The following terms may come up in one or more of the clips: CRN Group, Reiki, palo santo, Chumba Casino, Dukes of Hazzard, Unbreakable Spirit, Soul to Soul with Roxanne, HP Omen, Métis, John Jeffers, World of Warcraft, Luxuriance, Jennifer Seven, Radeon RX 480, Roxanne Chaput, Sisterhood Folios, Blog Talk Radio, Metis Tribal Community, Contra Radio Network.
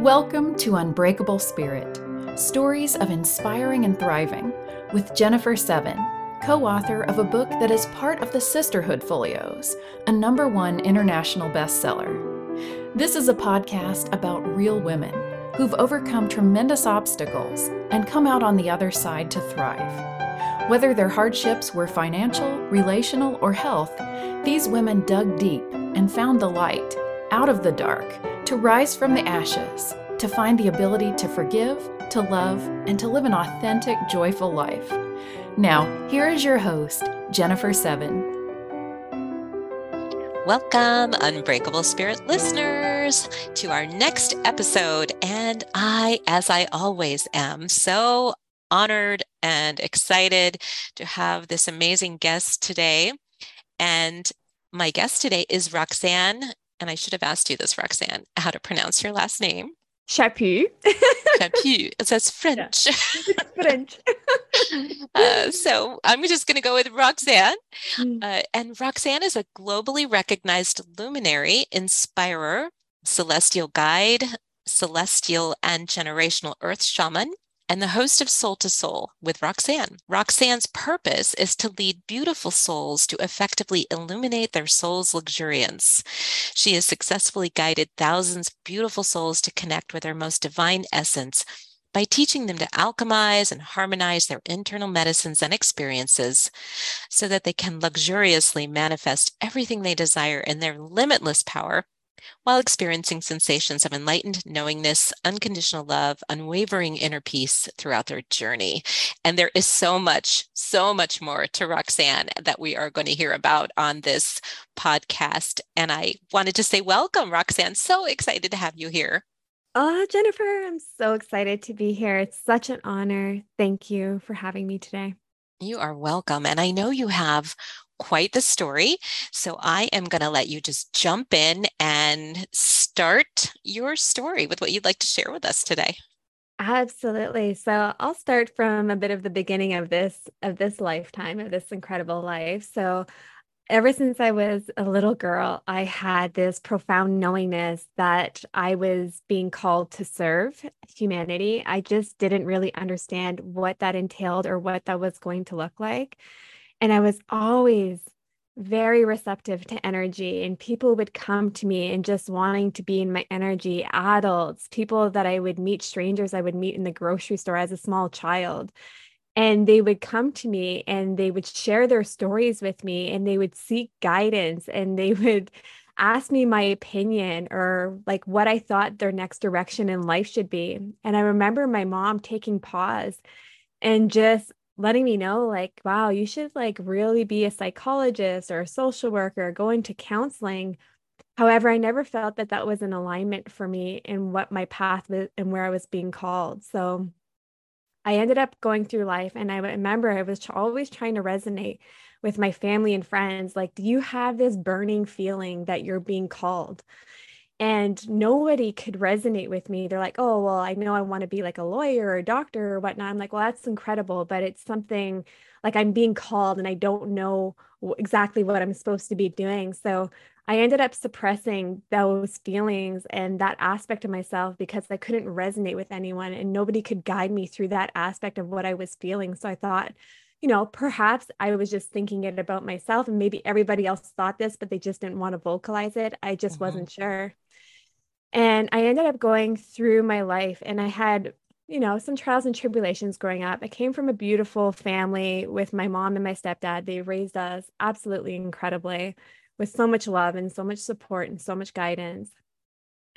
Welcome to Unbreakable Spirit, stories of inspiring and thriving, with Jennifer Seven, co-author of a book that is part of the Sisterhood Folios, a #1 international bestseller. This is a podcast about real women who've overcome tremendous obstacles and come out on the other side to thrive. Whether their hardships were financial, relational, or health, these women dug deep and found the light out of the dark, to rise from the ashes, to find the ability to forgive, to love, and to live an authentic, joyful life. Now, here is your host, Jennifer Seven. Welcome, Unbreakable Spirit listeners, to our next episode. And I, as I always am, so honored and excited to have this amazing guest today. And my guest today is Roxanne. And I should have asked you this, Roxanne, how to pronounce your last name. Chaput. Chaput. It says French. Yeah. French. So I'm just going to go with Roxanne. And Roxanne is a globally recognized luminary, inspirer, celestial guide, celestial and generational earth shaman, and the host of Soul to Soul with Roxanne. Roxanne's purpose is to lead beautiful souls to effectively illuminate their soul's luxuriance. She has successfully guided thousands of beautiful souls to connect with their most divine essence by teaching them to alchemize and harmonize their internal medicines and experiences so that they can luxuriously manifest everything they desire in their limitless power, while experiencing sensations of enlightened knowingness, unconditional love, unwavering inner peace throughout their journey. And there is so much more to Roxanne that we are going to hear about on this podcast. And I wanted to say welcome, Roxanne. So excited to have you here. Oh, Jennifer, I'm so excited to be here. It's such an honor. Thank you for having me today. You are welcome. And I know you have quite the story. So I am going to let you just jump in and start your story with what you'd like to share with us today. Absolutely. So I'll start from a bit of the beginning of this lifetime, of this incredible life. So ever since I was a little girl, I had this profound knowingness that I was being called to serve humanity. I just didn't really understand what that entailed or what that was going to look like. And I was always very receptive to energy, and people would come to me and just wanting to be in my energy, adults, people that I would meet, strangers I would meet in the grocery store as a small child. And they would come to me and they would share their stories with me, and they would seek guidance, and they would ask me my opinion or like what I thought their next direction in life should be. And I remember my mom taking pause and just letting me know, like, wow, you should like really be a psychologist or a social worker, going to counseling. However, I never felt that that was an alignment for me in what my path was and where I was being called. So I ended up going through life, and I remember I was always trying to resonate with my family and friends. Like, do you have this burning feeling that you're being called? And nobody could resonate with me. They're like, oh, well, I know I want to be like a lawyer or a doctor or whatnot. I'm like, well, that's incredible, but it's something like I'm being called and I don't know exactly what I'm supposed to be doing. So I ended up suppressing those feelings and that aspect of myself because I couldn't resonate with anyone and nobody could guide me through that aspect of what I was feeling. So I thought, you know, perhaps I was just thinking it about myself and maybe everybody else thought this, but they just didn't want to vocalize it. I just wasn't sure. And I ended up going through my life, and I had, you know, some trials and tribulations growing up. I came from a beautiful family with my mom and my stepdad. They raised us absolutely incredibly with so much love and so much support and so much guidance.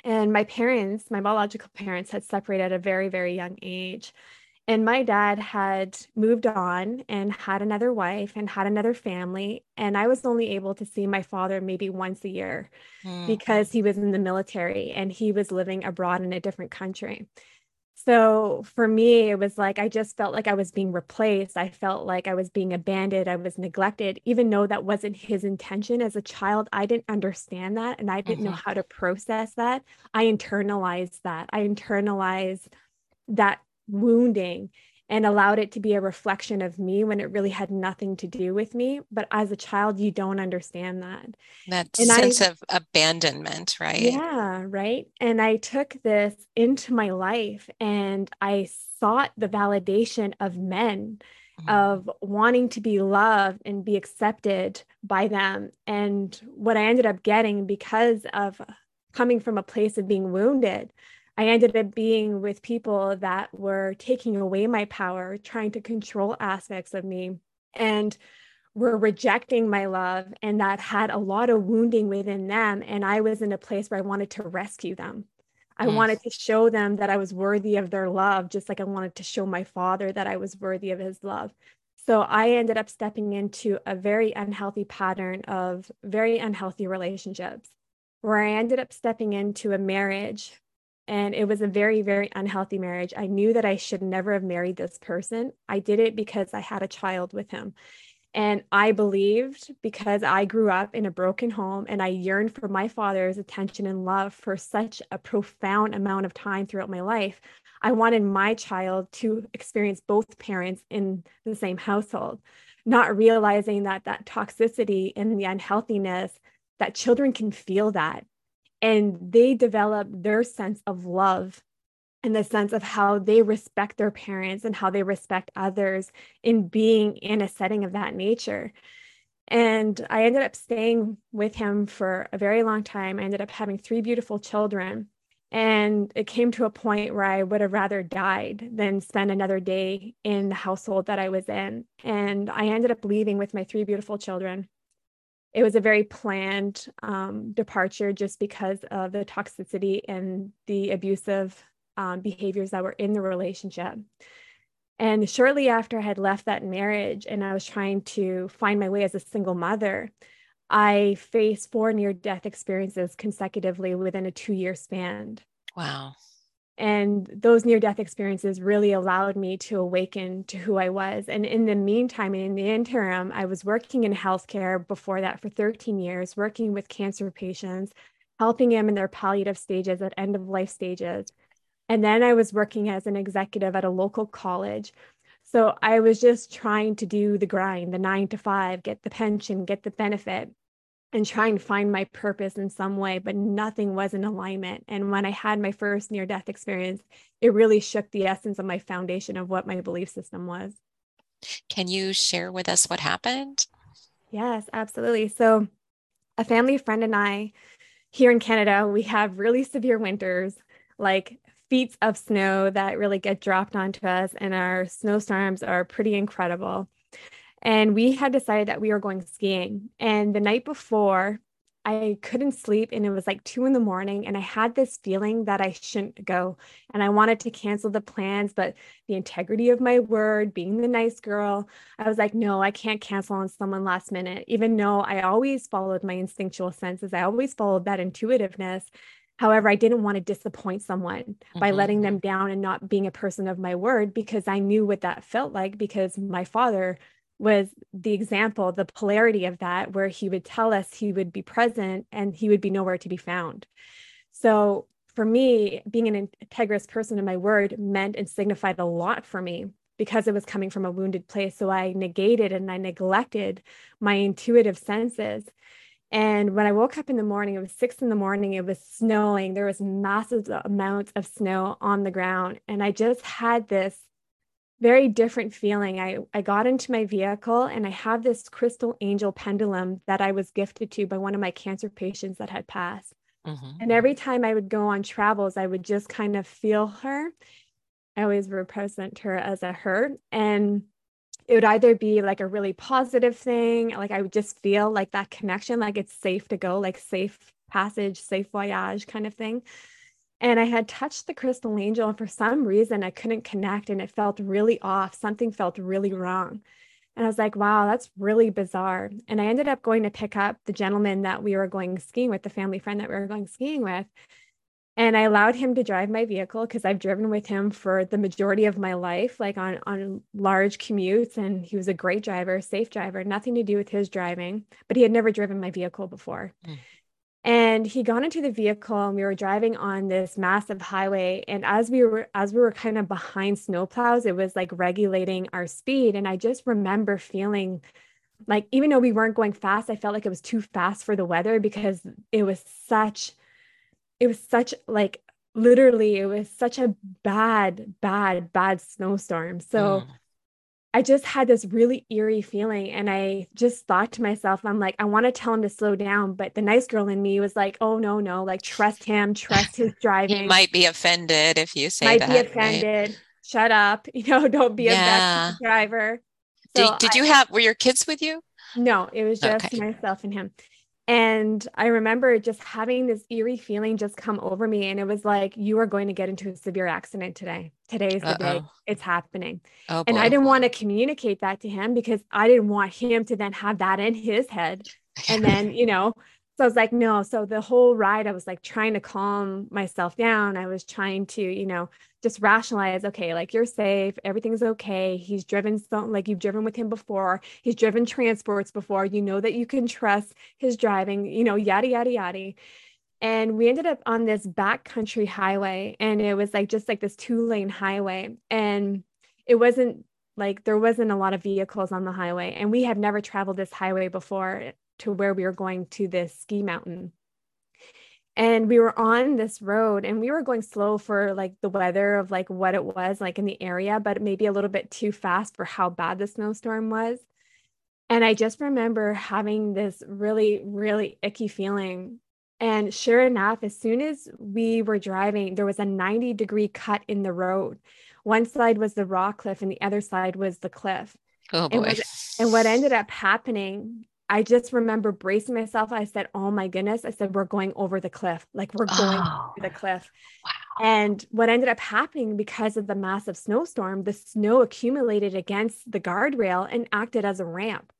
And my parents, my biological parents, had separated at a very, very young age. And my dad had moved on and had another wife and had another family. And I was only able to see my father maybe once a year because he was in the military and he was living abroad in a different country. So for me, it was like, I just felt like I was being replaced. I felt like I was being abandoned. I was neglected, even though that wasn't his intention. As a child, I didn't understand that. And I didn't know how to process that. I internalized that. I internalized that wounding and allowed it to be a reflection of me when it really had nothing to do with me. But as a child, you don't understand that. That sense of abandonment, right? Yeah, right. And I took this into my life and I sought the validation of men, mm-hmm. of wanting to be loved and be accepted by them. And what I ended up getting, because of coming from a place of being wounded, I ended up being with people that were taking away my power, trying to control aspects of me, and were rejecting my love. And that had a lot of wounding within them. And I was in a place where I wanted to rescue them. I wanted to show them that I was worthy of their love, just like I wanted to show my father that I was worthy of his love. So I ended up stepping into a very unhealthy pattern of very unhealthy relationships, where I ended up stepping into a marriage. And it was a very, very unhealthy marriage. I knew that I should never have married this person. I did it because I had a child with him. And I believed, because I grew up in a broken home and I yearned for my father's attention and love for such a profound amount of time throughout my life, I wanted my child to experience both parents in the same household, not realizing that that toxicity and the unhealthiness, that children can feel that. And they develop their sense of love and the sense of how they respect their parents and how they respect others in being in a setting of that nature. And I ended up staying with him for a very long time. I ended up having 3 beautiful children. And it came to a point where I would have rather died than spend another day in the household that I was in. And I ended up leaving with my 3 beautiful children. It was a very planned departure, just because of the toxicity and the abusive behaviors that were in the relationship. And shortly after I had left that marriage and I was trying to find my way as a single mother, I faced 4 near-death experiences consecutively within a 2-year span. Wow. And those near-death experiences really allowed me to awaken to who I was. And in the meantime, in the interim, I was working in healthcare before that for 13 years, working with cancer patients, helping them in their palliative stages, at end-of-life stages. And then I was working as an executive at a local college. So I was just trying to do the grind, the 9-to-5, get the pension, get the benefit, and trying to find my purpose in some way, but nothing was in alignment. And when I had my first near-death experience, it really shook the essence of my foundation of what my belief system was. Can you share with us what happened? Yes, absolutely. So a family friend and I, here in Canada, we have really severe winters, like feet of snow that really get dropped onto us, and our snowstorms are pretty incredible. And we had decided that we were going skiing. And the night before, I couldn't sleep, and it was like 2 a.m. and I had this feeling that I shouldn't go. And I wanted to cancel the plans, but the integrity of my word, being the nice girl, I was like, no, I can't cancel on someone last minute, even though I always followed my instinctual senses. I always followed that intuitiveness. However, I didn't want to disappoint someone by letting them down and not being a person of my word, because I knew what that felt like, because my father was the example, the polarity of that, where he would tell us he would be present and he would be nowhere to be found. So for me, being an integrous person in my word meant and signified a lot for me, because it was coming from a wounded place. So I negated and I neglected my intuitive senses. And when I woke up in the morning, it was 6 a.m, it was snowing. There was massive amounts of snow on the ground. And I just had this very different feeling. I got into my vehicle and I have this crystal angel pendulum that I was gifted to by one of my cancer patients that had passed. And every time I would go on travels, I would just kind of feel her. I always represent her as a her. And it would either be like a really positive thing, like I would just feel like that connection, like it's safe to go, like safe passage, safe voyage kind of thing. And I had touched the crystal angel, and for some reason I couldn't connect, and it felt really off. Something felt really wrong. And I was like, wow, that's really bizarre. And I ended up going to pick up the gentleman that we were going skiing with, the family friend that we were going skiing with. And I allowed him to drive my vehicle, because I've driven with him for the majority of my life, like on large commutes. And he was a great driver, safe driver, nothing to do with his driving, but he had never driven my vehicle before. And And he got into the vehicle and we were driving on this massive highway. And as we were kind of behind snowplows, it was like regulating our speed. And I just remember feeling like, even though we weren't going fast, I felt like it was too fast for the weather, because it was such a bad snowstorm. So I just had this really eerie feeling. And I just thought to myself, I'm like, I want to tell him to slow down. But the nice girl in me was like, oh, no, like trust him, trust his driving. He might be offended if you say that. Might be offended. Right? Shut up. Don't be a bad driver. So were your kids with you? No, it was just myself and him. And I remember just having this eerie feeling just come over me. And it was like, you are going to get into a severe accident today. Today is the day. It's happening. Oh, and I didn't want to communicate that to him, because I didn't want him to then have that in his head. And then, so I was like, no. So the whole ride, I was like trying to calm myself down. I was trying to, just rationalize, okay, like you're safe. Everything's okay. He's driven something like you've driven with him before. He's driven transports before, that you can trust his driving, yada, yada, yada. And we ended up on this backcountry highway, and it was like, just like this 2-lane highway. And it wasn't like, there wasn't a lot of vehicles on the highway, and we had never traveled this highway before to where we were going to this ski mountain. And we were on this road, and we were going slow for like the weather of like what it was like in the area, but maybe a little bit too fast for how bad the snowstorm was. And I just remember having this really, really icky feeling. And sure enough, as soon as we were driving, there was a 90-degree cut in the road. One side was the raw cliff and the other side was the cliff. Oh boy. And what ended up happening, I just remember bracing myself. I said, oh my goodness. I said, we're going over the cliff. Like we're going over the cliff. Wow. And what ended up happening, because of the massive snowstorm, the snow accumulated against the guardrail and acted as a ramp.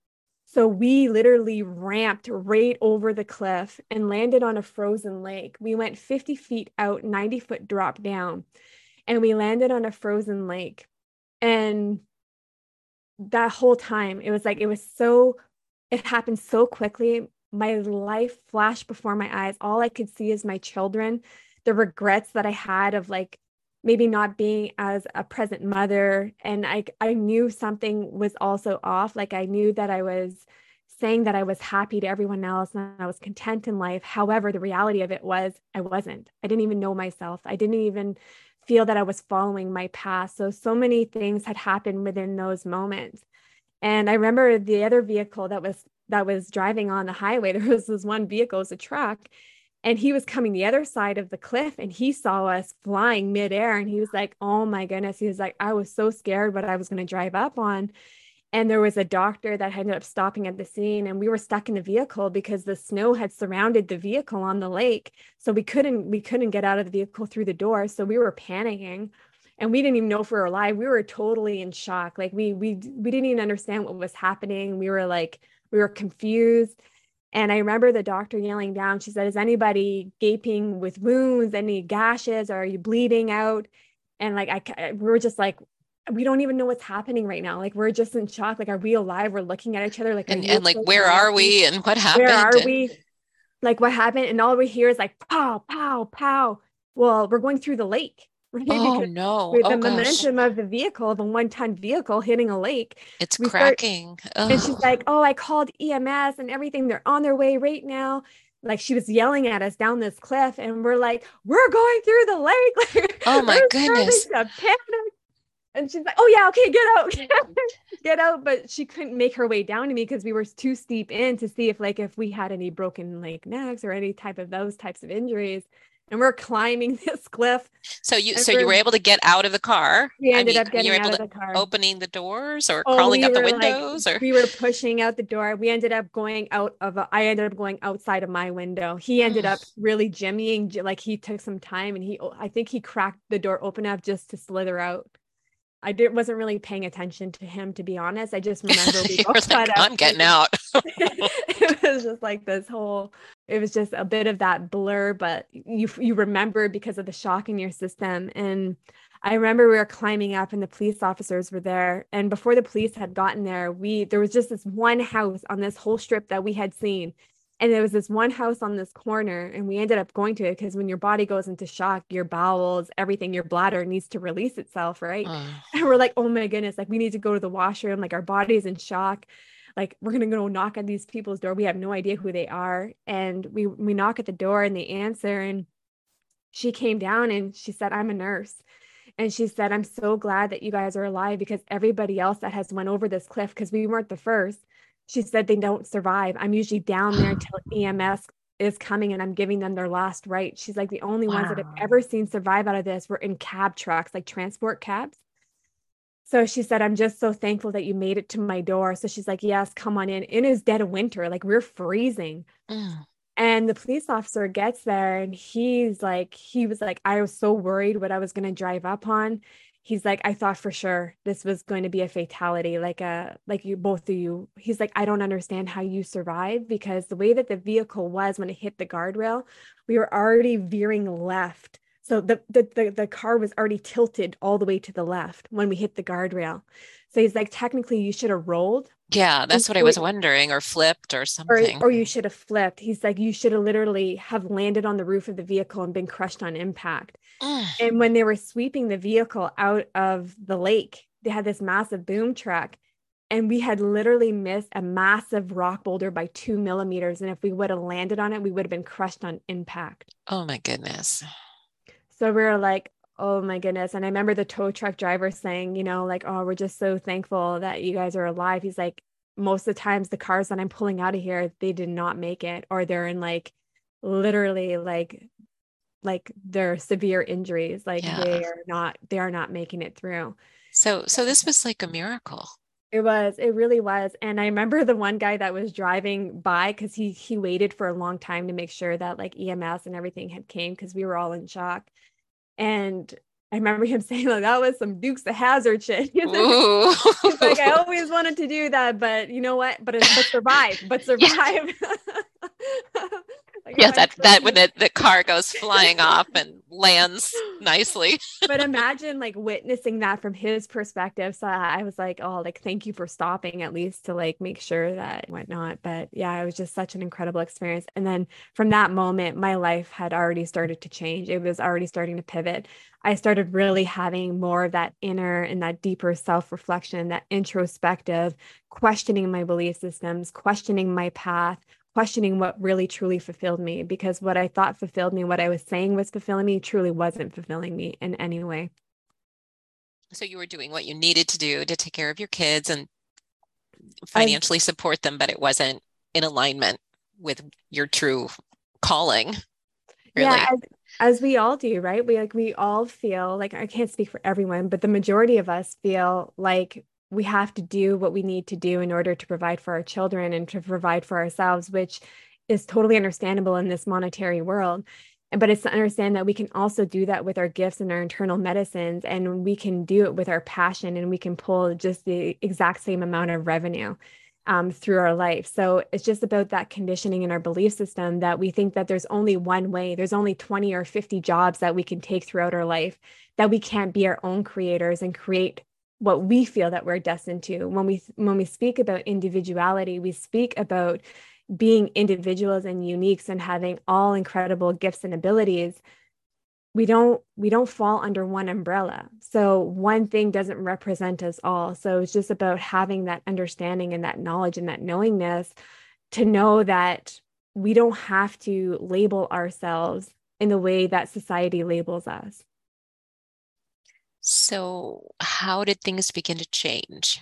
So we literally ramped right over the cliff and landed on a frozen lake. We went 50 feet out, 90-foot drop down, and we landed on a frozen lake. And that whole time, it happened so quickly. My life flashed before my eyes. All I could see is my children, the regrets that I had of like maybe not being as a present mother. And I knew something was also off. Like I knew that I was saying that I was happy to everyone else and I was content in life. However, the reality of it was I wasn't. I didn't even know myself. I didn't even feel that I was following my path. So many things had happened within those moments. And I remember the other vehicle that was driving on the highway, there was this one vehicle, it was a truck, and he was coming the other side of the cliff, and he saw us flying midair, and he was like, oh my goodness. He was like, I was so scared what I was going to drive up on. And there was a doctor that ended up stopping at the scene, and we were stuck in the vehicle because the snow had surrounded the vehicle on the lake. So we couldn't get out of the vehicle through the door. So we were panicking. And we didn't even know if we were alive. We were totally in shock. Like we didn't even understand what was happening. We were confused. And I remember the doctor yelling down. She said, is anybody gaping with wounds, any gashes, or are you bleeding out? And like, we were just like, we don't even know what's happening right now. Like, we're just in shock. Like, are we alive? We're looking at each other. Like, where are we? And what happened? Where are we? Like, what happened? And all we hear is like, pow, pow, pow. Well, we're going through the lake. Right? Oh because no. With the momentum of the vehicle, of a one-ton vehicle hitting a lake. It's cracking. And she's like, oh, I called EMS and everything. They're on their way right now. Like she was yelling at us down this cliff, and we're like, we're going through the lake. Oh my goodness. And she's like, oh yeah, okay, get out. Get out. But she couldn't make her way down to me because we were too steep in to see if we had any broken like necks or any type of those types of injuries. And we're climbing this cliff. So you were able to get out of the car. We ended up getting out of the car. Opening the doors or crawling up the windows? Like, or we were pushing out the door. We ended up going I ended up going outside of my window. He ended up really jimmying, like he took some time, and I think he cracked the door open up just to slither out. I wasn't really paying attention to him, to be honest. I just remember we both like, I'm getting out. It was just like it was just a bit of that blur, but you remember because of the shock in your system. And I remember we were climbing up and the police officers were there. And before the police had gotten there, there was just this one house on this whole strip that we had seen. And there was this one house on this corner, and we ended up going to it because when your body goes into shock, your bowels, everything, your bladder needs to release itself, right? And we're like, oh my goodness, like we need to go to the washroom, like our body's in shock. Like we're going to go knock on these people's door. We have no idea who they are. And we knock at the door and they answer. And she came down and she said, I'm a nurse. And she said, I'm so glad that you guys are alive because everybody else that has went over this cliff, because we weren't the first, she said, they don't survive. I'm usually down there until EMS is coming and I'm giving them their last right. She's like, the only ones that I've ever seen survive out of this were in cab trucks, like transport cabs. So she said, I'm just so thankful that you made it to my door. So she's like, yes, come on in. It is dead of winter. Like we're freezing. And the police officer gets there and he was like, I was so worried what I was going to drive up on. He's like, I thought for sure this was going to be a fatality. Like you, both of you. He's like, I don't understand how you survived because the way that the vehicle was when it hit the guardrail, we were already veering left. So the car was already tilted all the way to the left when we hit the guardrail. So he's like, technically you should have rolled. Yeah, that's what I was wondering, or flipped or something. Or you should have flipped. He's like, you should have literally have landed on the roof of the vehicle and been crushed on impact. And when they were sweeping the vehicle out of the lake, they had this massive boom truck. And we had literally missed a massive rock boulder by 2 millimeters. And if we would have landed on it, we would have been crushed on impact. Oh my goodness. So we were like, oh my goodness. And I remember the tow truck driver saying, you know, like, oh, we're just so thankful that you guys are alive. He's like, most of the times the cars that I'm pulling out of here, they did not make it, or they're in like, literally like they're severe injuries. Like they are not making it through. So this was like a miracle. It really was. And I remember the one guy that was driving by, cause he waited for a long time to make sure that like EMS and everything had came, cause we were all in shock. And I remember him saying, like, that was some Dukes of Hazzard shit. It's like, I always wanted to do that, but you know what? But survive. Like, yeah, that when the car goes flying off and lands nicely. But imagine like witnessing that from his perspective. So I was like, oh, like, thank you for stopping at least to like make sure that whatnot. But yeah, it was just such an incredible experience. And then from that moment, my life had already started to change. It was already starting to pivot. I started really having more of that inner and that deeper self-reflection, that introspective, questioning my belief systems, questioning my path, questioning what really truly fulfilled me, because what I thought fulfilled me, what I was saying was fulfilling me, truly wasn't fulfilling me in any way. So you were doing what you needed to do to take care of your kids and financially support them, but it wasn't in alignment with your true calling, really. Yeah, as we all do, right? We all feel like, I can't speak for everyone, but the majority of us feel like we have to do what we need to do in order to provide for our children and to provide for ourselves, which is totally understandable in this monetary world. But it's to understand that we can also do that with our gifts and our internal medicines, and we can do it with our passion, and we can pull just the exact same amount of revenue through our life. So it's just about that conditioning in our belief system that we think that there's only one way, there's only 20 or 50 jobs that we can take throughout our life, that we can't be our own creators and create what we feel that we're destined to. When we speak about individuality, we speak about being individuals and uniques and having all incredible gifts and abilities. We don't fall under one umbrella. So one thing doesn't represent us all. So it's just about having that understanding and that knowledge and that knowingness to know that we don't have to label ourselves in the way that society labels us. So how did things begin to change?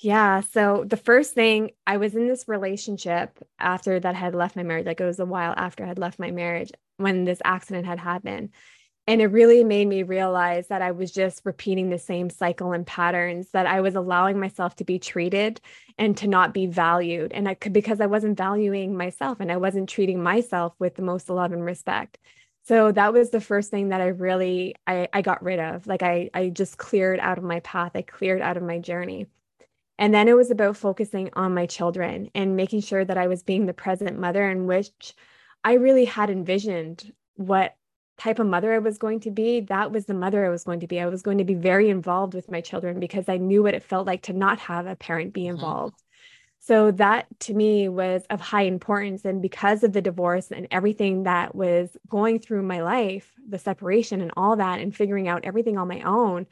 Yeah. So the first thing, I was in this relationship after that I had left my marriage. Like it was a while after I had left my marriage when this accident had happened. And it really made me realize that I was just repeating the same cycle and patterns, that I was allowing myself to be treated and to not be valued. And I could, because I wasn't valuing myself and I wasn't treating myself with the most love and respect. So that was the first thing that I got rid of. Like I just cleared out of my path. I cleared out of my journey. And then it was about focusing on my children and making sure that I was being the present mother, in which I really had envisioned what type of mother I was going to be. That was the mother I was going to be. I was going to be very involved with my children because I knew what it felt like to not have a parent be involved. So that to me was of high importance. And because of the divorce and everything that was going through my life, the separation and all that, and figuring out everything on my own,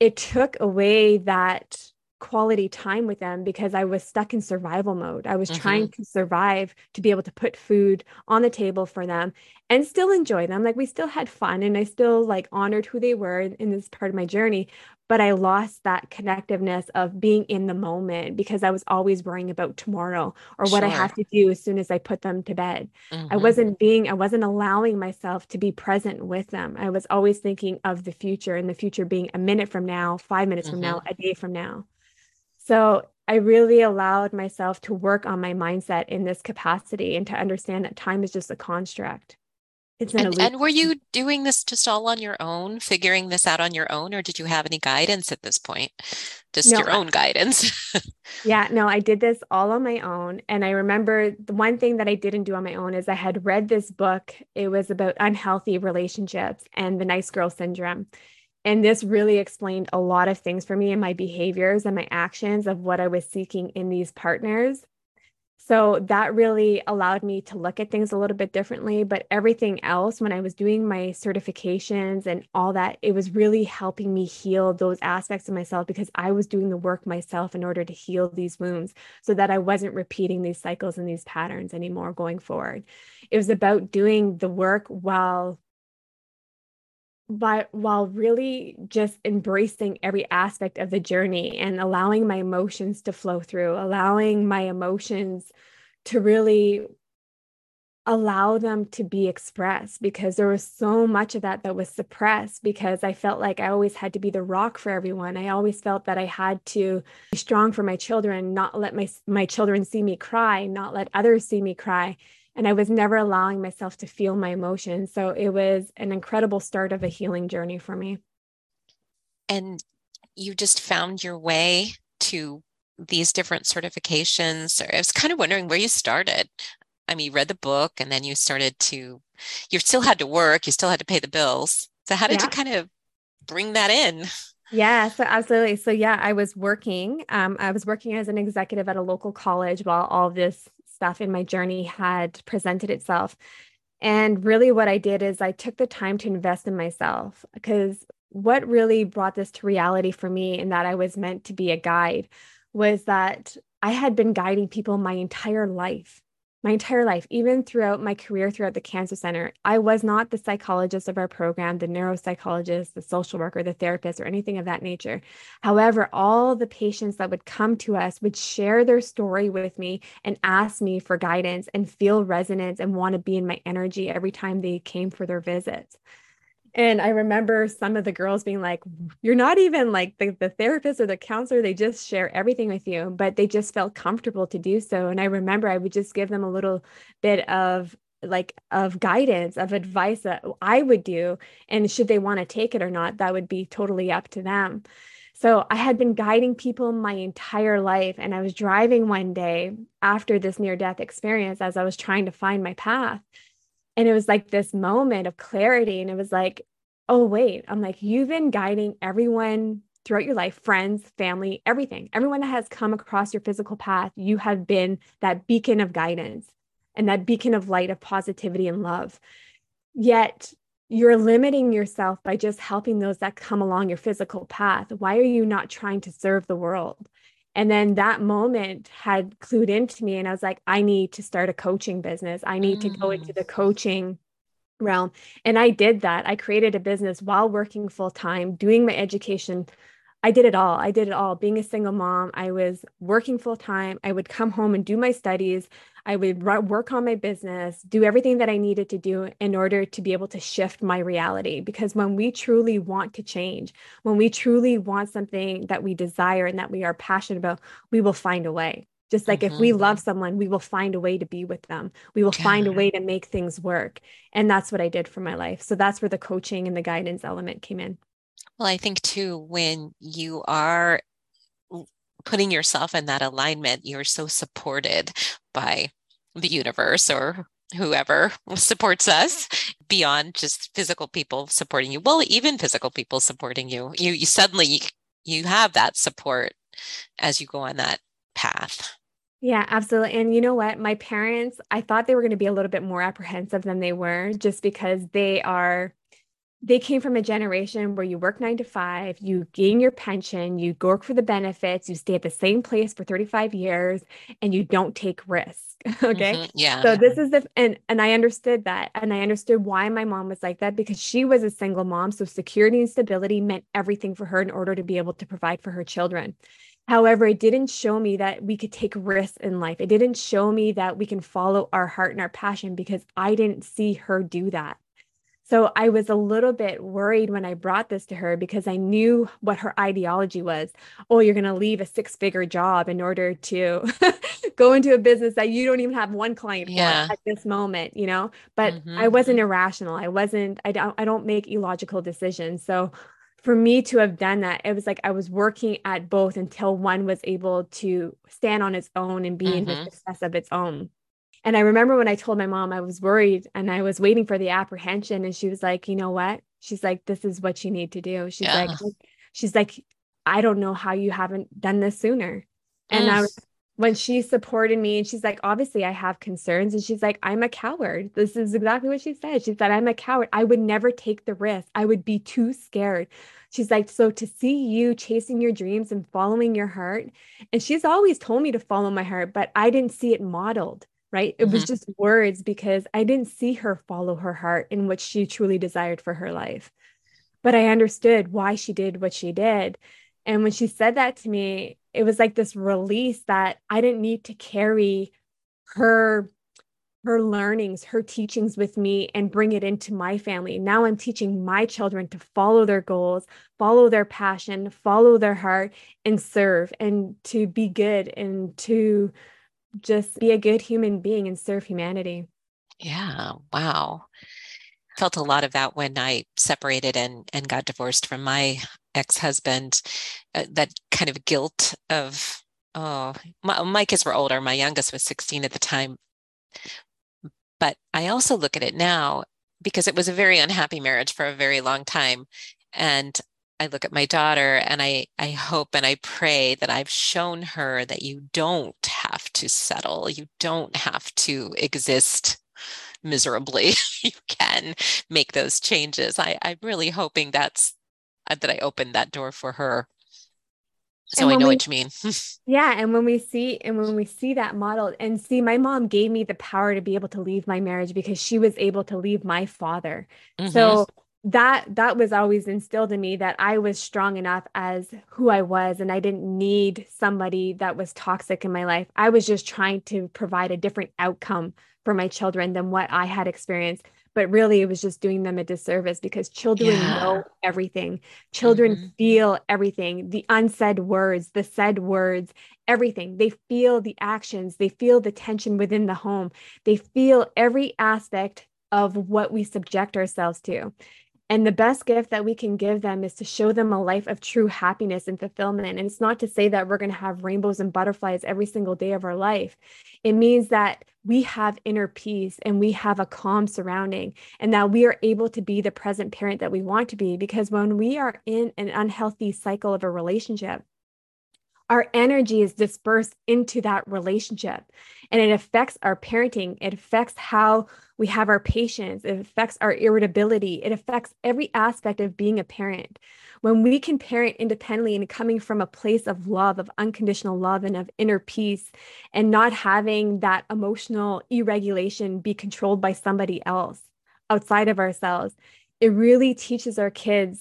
it took away that quality time with them because I was stuck in survival mode. I was trying to survive to be able to put food on the table for them and still enjoy them. Like, we still had fun and I still like honored who they were in this part of my journey, but I lost that connectiveness of being in the moment because I was always worrying about tomorrow or what I have to do as soon as I put them to bed. I wasn't allowing myself to be present with them. I was always thinking of the future and the future being a minute from now, 5 minutes from now, a day from now. So I really allowed myself to work on my mindset in this capacity and to understand that time is just a construct. It's an illusion. And were you doing this just all on your own, figuring this out on your own, or did you have any guidance at this point? Just your own guidance. I did this all on my own. And I remember the one thing that I didn't do on my own is I had read this book. It was about unhealthy relationships and the nice girl syndrome. And this really explained a lot of things for me and my behaviors and my actions of what I was seeking in these partners. So that really allowed me to look at things a little bit differently. But everything else, when I was doing my certifications and all that, it was really helping me heal those aspects of myself because I was doing the work myself in order to heal these wounds so that I wasn't repeating these cycles and these patterns anymore going forward. It was about doing the work while really just embracing every aspect of the journey and allowing my emotions to flow through, allowing my emotions to really allow them to be expressed, because there was so much of that that was suppressed because I felt like I always had to be the rock for everyone. I always felt that I had to be strong for my children, not let my children see me cry, not let others see me cry. And I was never allowing myself to feel my emotions. So it was an incredible start of a healing journey for me. And you just found your way to these different certifications. I was kind of wondering where you started. I mean, you read the book and then you still had to work, you still had to pay the bills. So how did you kind of bring that in? Yeah, so absolutely. So I was working. I was working as an executive at a local college while all this stuff in my journey had presented itself. And really what I did is I took the time to invest in myself, because what really brought this to reality for me and that I was meant to be a guide was that I had been guiding people my entire life, even throughout my career, throughout the Cancer Center. I was not the psychologist of our program, the neuropsychologist, the social worker, the therapist, or anything of that nature. However, all the patients that would come to us would share their story with me and ask me for guidance and feel resonance and want to be in my energy every time they came for their visits. And I remember some of the girls being like, you're not even like the therapist or the counselor. They just share everything with you, but they just felt comfortable to do so. And I remember I would just give them a little bit of guidance, of advice that I would do. And should they want to take it or not, that would be totally up to them. So I had been guiding people my entire life. And I was driving one day after this near-death experience as I was trying to find my path. And it was like this moment of clarity. And it was like, oh, wait, I'm like, you've been guiding everyone throughout your life, friends, family, everything, everyone that has come across your physical path. You have been that beacon of guidance and that beacon of light, of positivity and love. Yet you're limiting yourself by just helping those that come along your physical path. Why are you not trying to serve the world? And then that moment had clued into me, and I was like, I need to start a coaching business. I need to go into the coaching realm. And I did that. I created a business while working full time, doing my education. I did it all. Being a single mom, I was working full time. I would come home and do my studies. I would work on my business, do everything that I needed to do in order to be able to shift my reality. Because when we truly want to change, when we truly want something that we desire and that we are passionate about, we will find a way. Just like if we love someone, we will find a way to be with them. We will find a way to make things work. And that's what I did for my life. So that's where the coaching and the guidance element came in. Well, I think too, when you are putting yourself in that alignment, you're so supported by the universe or whoever supports us beyond just physical people supporting you. Well, even physical people supporting you, you suddenly you have that support as you go on that path. Yeah, absolutely. And you know what? My parents, I thought they were going to be a little bit more apprehensive than they were, just because they came from a generation where you work 9 to 5, you gain your pension, you work for the benefits, you stay at the same place for 35 years, and you don't take risks. Okay. Mm-hmm. Yeah. So this is and I understood that. And I understood why my mom was like that, because she was a single mom. So security and stability meant everything for her in order to be able to provide for her children. However, it didn't show me that we could take risks in life. It didn't show me that we can follow our heart and our passion, because I didn't see her do that. So I was a little bit worried when I brought this to her, because I knew what her ideology was. Oh, you're going to leave a 6-figure job in order to go into a business that you don't even have one client for at this moment, you know, but I wasn't irrational. I don't make illogical decisions. So for me to have done that, it was like I was working at both until one was able to stand on its own and be in the success of its own. And I remember when I told my mom I was worried and I was waiting for the apprehension, and she was like, you know what? She's like, this is what you need to do. She's like, I don't know how you haven't done this sooner. And when she supported me, and she's like, obviously I have concerns. And she's like, I'm a coward. This is exactly what she said. She said, I'm a coward. I would never take the risk. I would be too scared. She's like, so to see you chasing your dreams and following your heart. And she's always told me to follow my heart, but I didn't see it modeled. Right. It was just words, because I didn't see her follow her heart in what she truly desired for her life. But I understood why she did what she did. And when she said that to me, it was like this release that I didn't need to carry her learnings, her teachings with me and bring it into my family. Now I'm teaching my children to follow their goals, follow their passion, follow their heart, and serve, and to be good, and to just be a good human being and serve humanity. Yeah. Wow. Felt a lot of that when I separated and got divorced from my ex-husband, that kind of guilt of, my kids were older. My youngest was 16 at the time. But I also look at it now, because it was a very unhappy marriage for a very long time. And I look at my daughter, and I hope and I pray that I've shown her that you don't have to settle. You don't have to exist miserably. You can make those changes. I'm really hoping that I opened that door for her. So I know what you mean. Yeah. And when we see that model, and see, my mom gave me the power to be able to leave my marriage, because she was able to leave my father. Mm-hmm. So that was always instilled in me that I was strong enough as who I was, and I didn't need somebody that was toxic in my life. I was just trying to provide a different outcome for my children than what I had experienced. But really, it was just doing them a disservice, because children know everything. Children feel everything, the unsaid words, the said words, everything. They feel the actions. They feel the tension within the home. They feel every aspect of what we subject ourselves to. And the best gift that we can give them is to show them a life of true happiness and fulfillment. And it's not to say that we're going to have rainbows and butterflies every single day of our life. It means that we have inner peace, and we have a calm surrounding, and that we are able to be the present parent that we want to be. Because when we are in an unhealthy cycle of a relationship, our energy is dispersed into that relationship, and it affects our parenting. It affects how we have our patience. It affects our irritability. It affects every aspect of being a parent. When we can parent independently and coming from a place of love, of unconditional love, and of inner peace, and not having that emotional irregulation be controlled by somebody else outside of ourselves, it really teaches our kids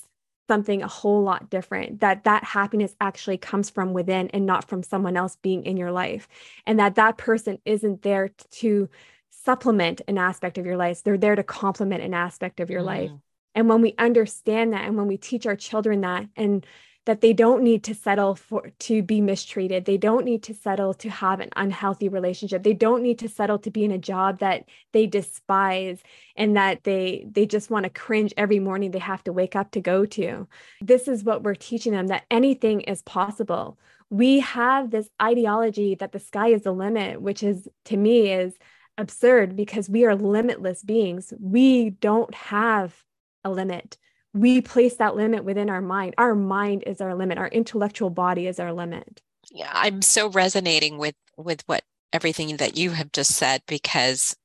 something a whole lot different, that happiness actually comes from within and not from someone else being in your life. And that person isn't there to supplement an aspect of your life. They're there to complement an aspect of your life. And when we understand that, and when we teach our children that, and that they don't need to settle to be mistreated. They don't need to settle to have an unhealthy relationship. They don't need to settle to be in a job that they despise, and that they just want to cringe every morning they have to wake up to go to. This is what we're teaching them, that anything is possible. We have this ideology that the sky is the limit, which is, to me, is absurd, because we are limitless beings. We don't have a limit. We place that limit within our mind. Our mind is our limit. Our intellectual body is our limit. Yeah, I'm so resonating with with what everything that you have just said, because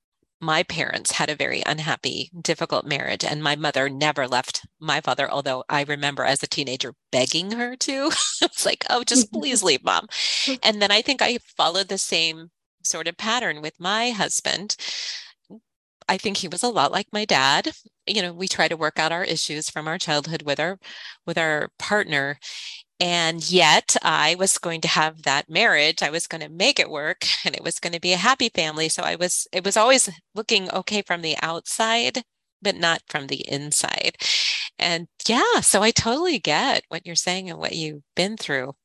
my parents had a very unhappy, difficult marriage, and my mother never left my father, although I remember as a teenager begging her to. It's like, oh, just please leave, Mom. And then I think I followed the same sort of pattern with my husband. I think he was a lot like my dad. You know, we try to work out our issues from our childhood with our partner. And yet I was going to have that marriage. I was going to make it work, and it was going to be a happy family. So it was always looking okay from the outside, but not from the inside. And yeah, so I totally get what you're saying and what you've been through.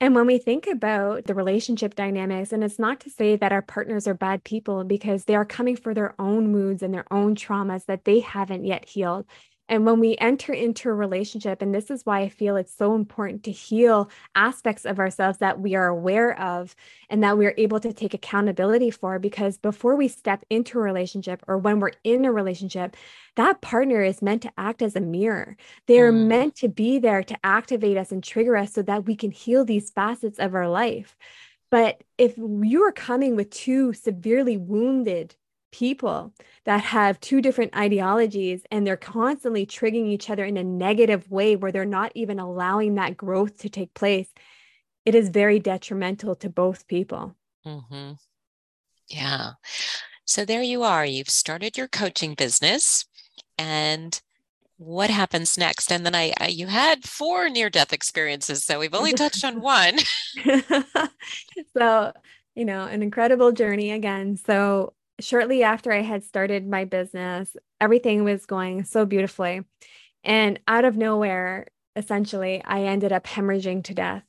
And when we think about the relationship dynamics, and it's not to say that our partners are bad people, because they are coming for their own wounds and their own traumas that they haven't yet healed. And when we enter into a relationship, and this is why I feel it's so important to heal aspects of ourselves that we are aware of and that we're able to take accountability for, because before we step into a relationship or when we're in a relationship, that partner is meant to act as a mirror. They're meant to be there to activate us and trigger us so that we can heal these facets of our life. But if you are coming with two severely wounded people that have two different ideologies, and they're constantly triggering each other in a negative way where they're not even allowing that growth to take place, it is very detrimental to both people. Mm-hmm. Yeah. So there you are. You've started your coaching business, and what happens next? And then you had 4 near-death experiences, so we've only touched on one. So, you know, an incredible journey again. So shortly after I had started my business, everything was going so beautifully. And out of nowhere, essentially, I ended up hemorrhaging to death.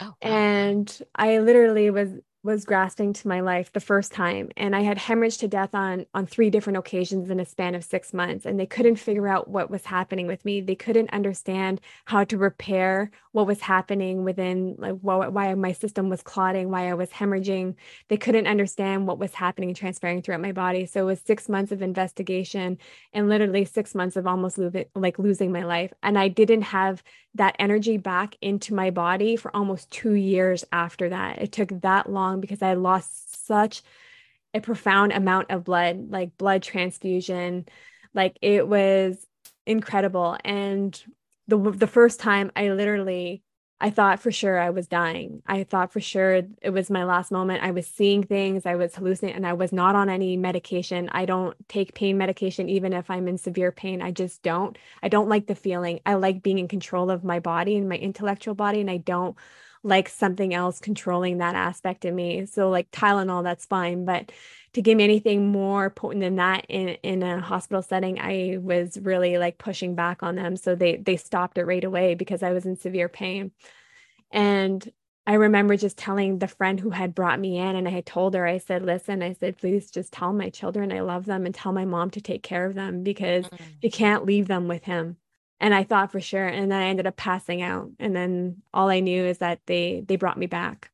Oh, wow. And I literally was grasping to my life the first time. And I had hemorrhaged to death on 3 different occasions in a span of 6 months. And they couldn't figure out what was happening with me. They couldn't understand how to repair what was happening within, like, why my system was clotting, why I was hemorrhaging. They couldn't understand what was happening and transferring throughout my body. So it was 6 months of investigation and literally 6 months of almost losing my life. And I didn't have that energy back into my body for almost 2 years after that. It took that long because I lost such a profound amount of blood, like blood transfusion. Like, it was incredible. And the first time I thought for sure I was dying. I thought for sure it was my last moment. I was seeing things, I was hallucinating, and I was not on any medication. I don't take pain medication, even if I'm in severe pain. I just don't. I don't like the feeling. I like being in control of my body and my intellectual body, and I don't like something else controlling that aspect of me. So like Tylenol, that's fine. But to give me anything more potent than that in a hospital setting, I was really like pushing back on them. So they stopped it right away because I was in severe pain. And I remember just telling the friend who had brought me in, and I had told her, I said, listen, I said, please just tell my children I love them and tell my mom to take care of them because you can't leave them with him. And I thought for sure. And then I ended up passing out. And then all I knew is that they brought me back.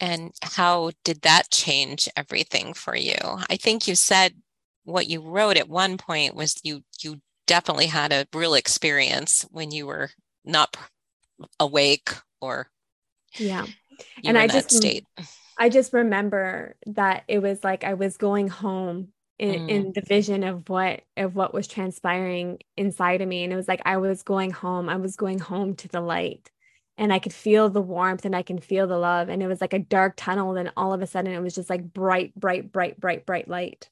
And how did that change everything for you? I think you said what you wrote at one point was you definitely had a real experience when you were not awake or state. I just remember that it was like I was going home in the vision of what was transpiring inside of me. And it was like, I was going home to the light, and I could feel the warmth and I can feel the love. And it was like a dark tunnel. And all of a sudden it was just like bright, bright, bright, bright, bright light.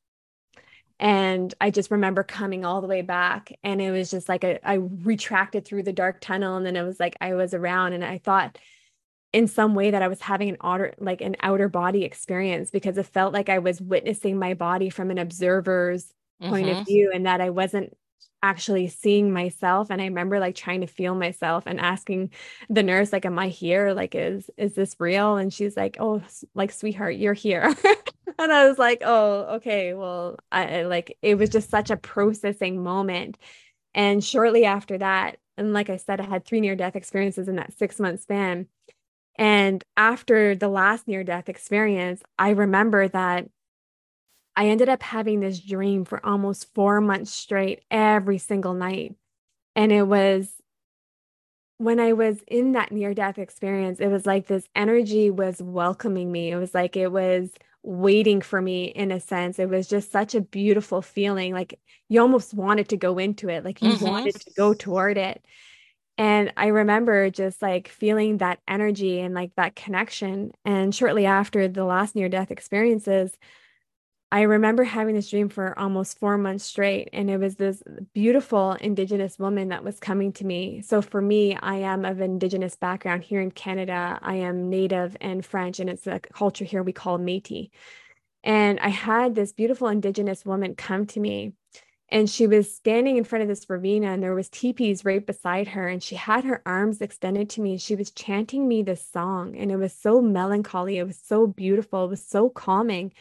And I just remember coming all the way back, and it was just like, I retracted through the dark tunnel. And then it was like, I was around, and I thought in some way that I was having an outer body experience, because it felt like I was witnessing my body from an observer's point of view, and that I wasn't actually seeing myself. And I remember like trying to feel myself and asking the nurse, like, am I here? Like, is this real? And she's like, oh, like, sweetheart, you're here. And I was like, oh, okay. Well, it was just such a processing moment. And shortly after that, and like I said, I had 3 near-death experiences in that 6-month span. And after the last near-death experience, I remember that I ended up having this dream for almost 4 months straight every single night. And it was when I was in that near-death experience, it was like this energy was welcoming me. It was like it was waiting for me in a sense. It was just such a beautiful feeling. Like you almost wanted to go into it. Like you wanted to go toward it. And I remember just like feeling that energy and like that connection. And shortly after the last near-death experiences, I remember having this dream for almost 4 months straight. And it was this beautiful Indigenous woman that was coming to me. So for me, I am of Indigenous background here in Canada. I am Native and French, and it's a culture here we call Métis. And I had this beautiful Indigenous woman come to me. And she was standing in front of this ravine, and there was teepees right beside her. And she had her arms extended to me. She was chanting me this song, and it was so melancholy. It was so beautiful. It was so calming.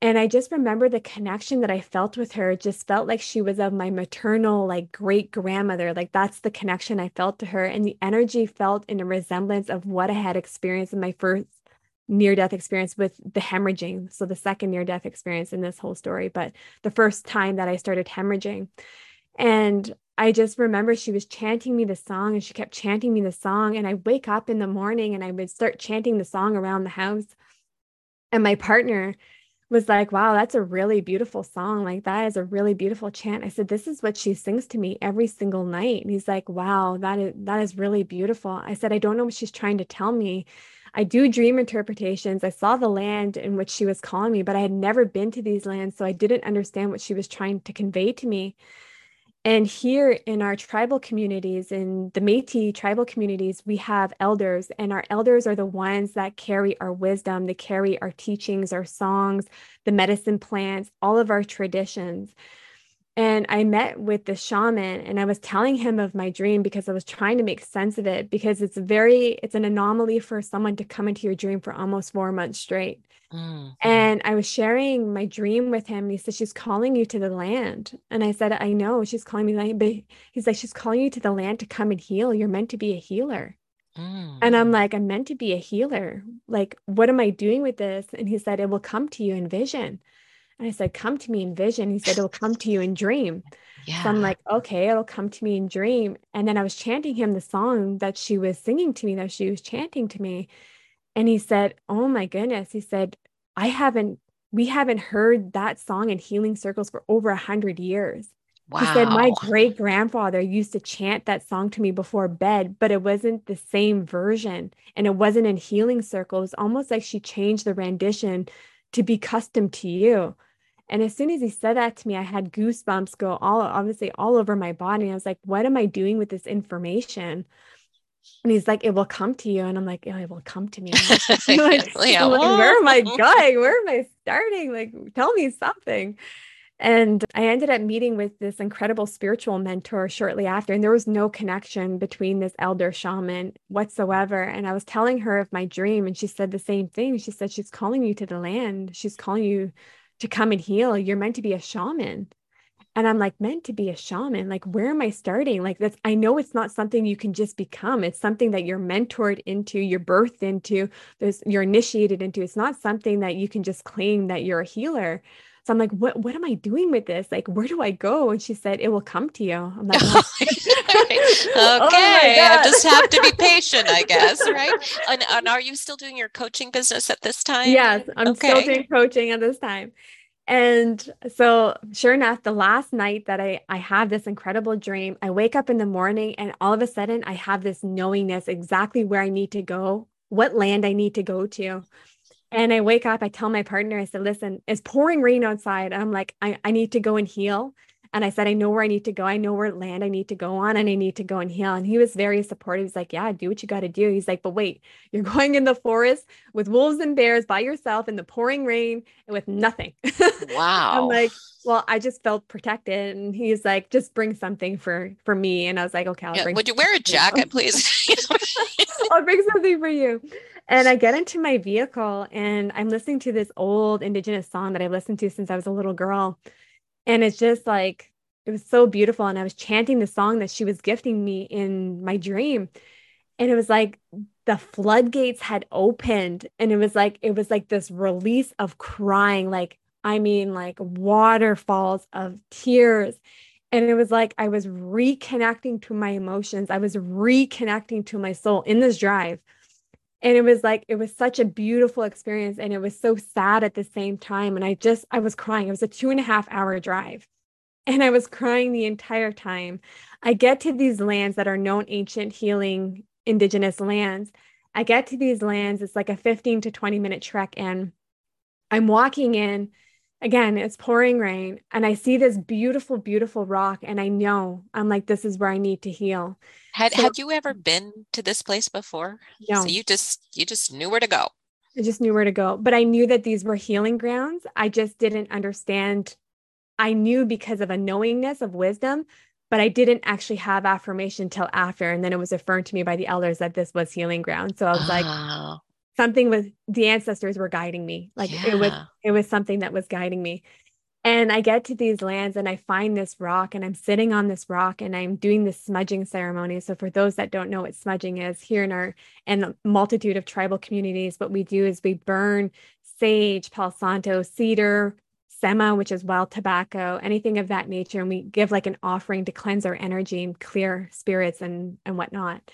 And I just remember the connection that I felt with her. It just felt like she was of my maternal, like great grandmother. Like that's the connection I felt to her. And the energy felt in a resemblance of what I had experienced in my first near-death experience with the hemorrhaging. So the second near-death experience in this whole story, but the first time that I started hemorrhaging. And I just remember she was chanting me the song, and she kept chanting me the song. And I wake up in the morning and I would start chanting the song around the house. And my partner was like, wow, that's a really beautiful song. Like that is a really beautiful chant. I said, this is what she sings to me every single night. And he's like, wow, that is really beautiful. I said, I don't know what she's trying to tell me. I do dream interpretations. I saw the land in which she was calling me, but I had never been to these lands. So I didn't understand what she was trying to convey to me. And here in our tribal communities, in the Métis tribal communities, we have elders, and our elders are the ones that carry our wisdom. They carry our teachings, our songs, the medicine plants, all of our traditions. And I met with the shaman, and I was telling him of my dream because I was trying to make sense of it, because it's an anomaly for someone to come into your dream for almost 4 months straight. Mm-hmm. And I was sharing my dream with him. And he said, she's calling you to the land. And I said, I know she's calling me, but he's like, she's calling you to the land to come and heal. You're meant to be a healer. Mm-hmm. And I'm like, I'm meant to be a healer. Like, what am I doing with this? And he said, it will come to you in vision. And I said, come to me in vision. He said, it'll come to you in dream. Yeah. So I'm like, okay, it'll come to me in dream. And then I was chanting him the song that she was singing to me, that she was chanting to me. And he said, oh my goodness. He said, we haven't heard that song in healing circles for over 100 years. Wow. He said, my great grandfather used to chant that song to me before bed, but it wasn't the same version. And it wasn't in healing circles. Almost like she changed the rendition to be custom to you. And as soon as he said that to me, I had goosebumps go all over my body. And I was like, what am I doing with this information? And he's like, it will come to you. And I'm like, yeah, it will come to me. I'm like, where am I going? Where am I starting? Like, tell me something. And I ended up meeting with this incredible spiritual mentor shortly after. And there was no connection between this elder shaman whatsoever. And I was telling her of my dream, and she said the same thing. She said, she's calling you to the land. She's calling you to come and heal. You're meant to be a shaman. And I'm like, meant to be a shaman? Like, where am I starting? Like, that's, I know it's not something you can just become. It's something that you're mentored into, you're birthed into, you're initiated into. It's not something that you can just claim that you're a healer. So I'm like, what am I doing with this? Like, where do I go? And she said, it will come to you. I'm like, oh. Okay, I just have to be patient, I guess, right? And are you still doing your coaching business at this time? Yes, I'm still doing coaching at this time. And so sure enough, the last night that I have this incredible dream, I wake up in the morning, and all of a sudden I have this knowingness exactly where I need to go, what land I need to go to. And I wake up, I tell my partner, I said, listen, it's pouring rain outside. And I'm like, I need to go and heal. And I said, I know where I need to go. I know where land I need to go on, and I need to go and heal. And he was very supportive. He's like, yeah, do what you got to do. He's like, but wait, you're going in the forest with wolves and bears by yourself in the pouring rain and with nothing. Wow. I'm like, well, I just felt protected. And he's like, just bring something for me. And I was like, okay, I'll bring. Would you wear a jacket, please? I'll bring something for you. And I get into my vehicle, and I'm listening to this old Indigenous song that I've listened to since I was a little girl. And it's just like, it was so beautiful. And I was chanting the song that she was gifting me in my dream. And it was like the floodgates had opened, and it was like this release of crying. Like, I mean, like waterfalls of tears. And it was like, I was reconnecting to my emotions. I was reconnecting to my soul in this drive. And it was like, it was such a beautiful experience. And it was so sad at the same time. And I was crying. It was a 2.5-hour drive. And I was crying the entire time. I get to these lands that are known ancient healing indigenous lands. I get to these lands. It's like a 15 to 20 minute trek. And I'm walking in. Again, it's pouring rain, and I see this beautiful, beautiful rock, and I know, I'm like, this is where I need to heal. Had you ever been to this place before? No. So you just knew where to go. I just knew where to go, but I knew that these were healing grounds. I just didn't understand. I knew because of a knowingness of wisdom, but I didn't actually have affirmation till after, and then it was affirmed to me by the elders that this was healing ground. So I was like, something with the ancestors were guiding me. It was something that was guiding me. And I get to these lands and I find this rock, and I'm sitting on this rock and I'm doing this smudging ceremony. So for those that don't know what smudging is, here in a multitude of tribal communities, what we do is we burn sage, palo santo, cedar, sema, which is wild tobacco, anything of that nature. And we give like an offering to cleanse our energy and clear spirits and whatnot.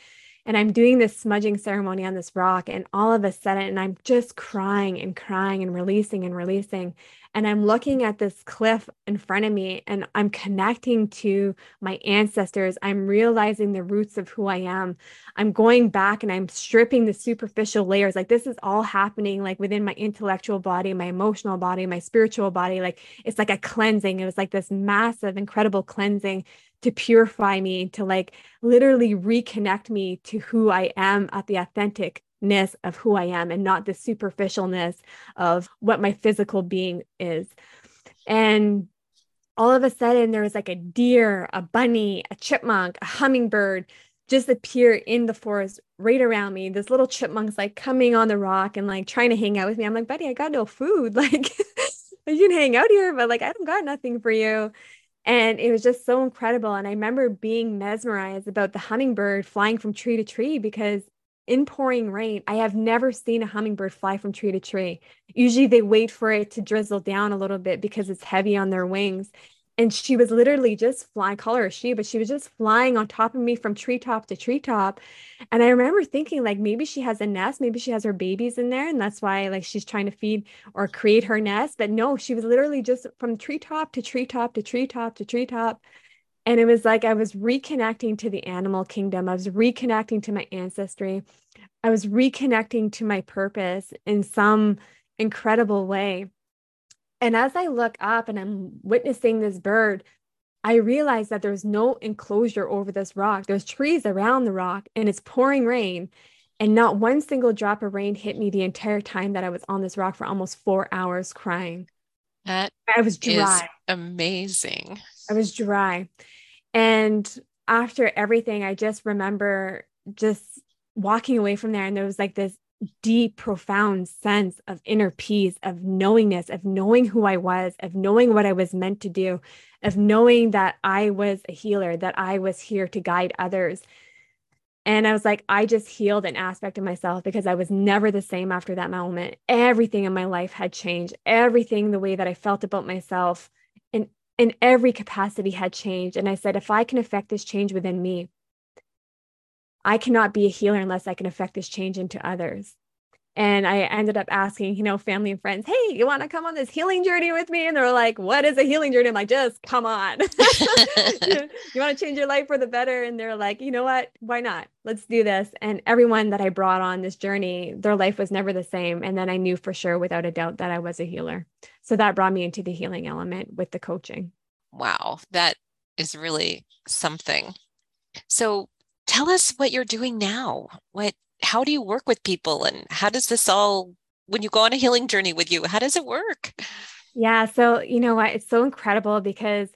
And I'm doing this smudging ceremony on this rock, and all of a sudden, and I'm just crying and crying and releasing and releasing. And I'm looking at this cliff in front of me, and I'm connecting to my ancestors. I'm realizing the roots of who I am. I'm going back and I'm stripping the superficial layers. Like, this is all happening like within my intellectual body, my emotional body, my spiritual body. Like, it's like a cleansing. It was like this massive, incredible cleansing to purify me, to like literally reconnect me to who I am at the authenticness of who I am, and not the superficialness of what my physical being is. And all of a sudden there was like a deer, a bunny, a chipmunk, a hummingbird just appear in the forest right around me. This little chipmunk's like coming on the rock and like trying to hang out with me. I'm like, buddy, I got no food. Like, you can hang out here, but like, I don't got nothing for you. And it was just so incredible. And I remember being mesmerized about the hummingbird flying from tree to tree, because in pouring rain, I have never seen a hummingbird fly from tree to tree. Usually they wait for it to drizzle down a little bit because it's heavy on their wings. And she was literally just flying, call her a she, but she was just flying on top of me from treetop to treetop. And I remember thinking, like, maybe she has a nest, maybe she has her babies in there, and that's why like she's trying to feed or create her nest. But no, she was literally just from treetop to treetop to treetop to treetop. And it was like, I was reconnecting to the animal kingdom. I was reconnecting to my ancestry. I was reconnecting to my purpose in some incredible way. And as I look up and I'm witnessing this bird, I realize that there's no enclosure over this rock. There's trees around the rock, and it's pouring rain. And not one single drop of rain hit me the entire time that I was on this rock for almost 4 hours crying. I was dry. Is amazing. I was dry. And after everything, I just remember just walking away from there. And there was like this deep, profound sense of inner peace, of knowingness, of knowing who I was, of knowing what I was meant to do, of knowing that I was a healer, that I was here to guide others. And I was like, I just healed an aspect of myself, because I was never the same after that moment. Everything in my life had changed. Everything, the way that I felt about myself in every capacity had changed. And I said, if I can affect this change within me, I cannot be a healer unless I can affect this change into others. And I ended up asking, family and friends, hey, you want to come on this healing journey with me? And they were like, what is a healing journey? I'm like, just come on. You want to change your life for the better? And they're like, you know what? Why not? Let's do this. And everyone that I brought on this journey, their life was never the same. And then I knew for sure, without a doubt, that I was a healer. So that brought me into the healing element with the coaching. Wow. That is really something. So tell us what you're doing now. How do you work with people, and how does this all, when you go on a healing journey with you, how does it work? Yeah. So, you know what? It's so incredible, because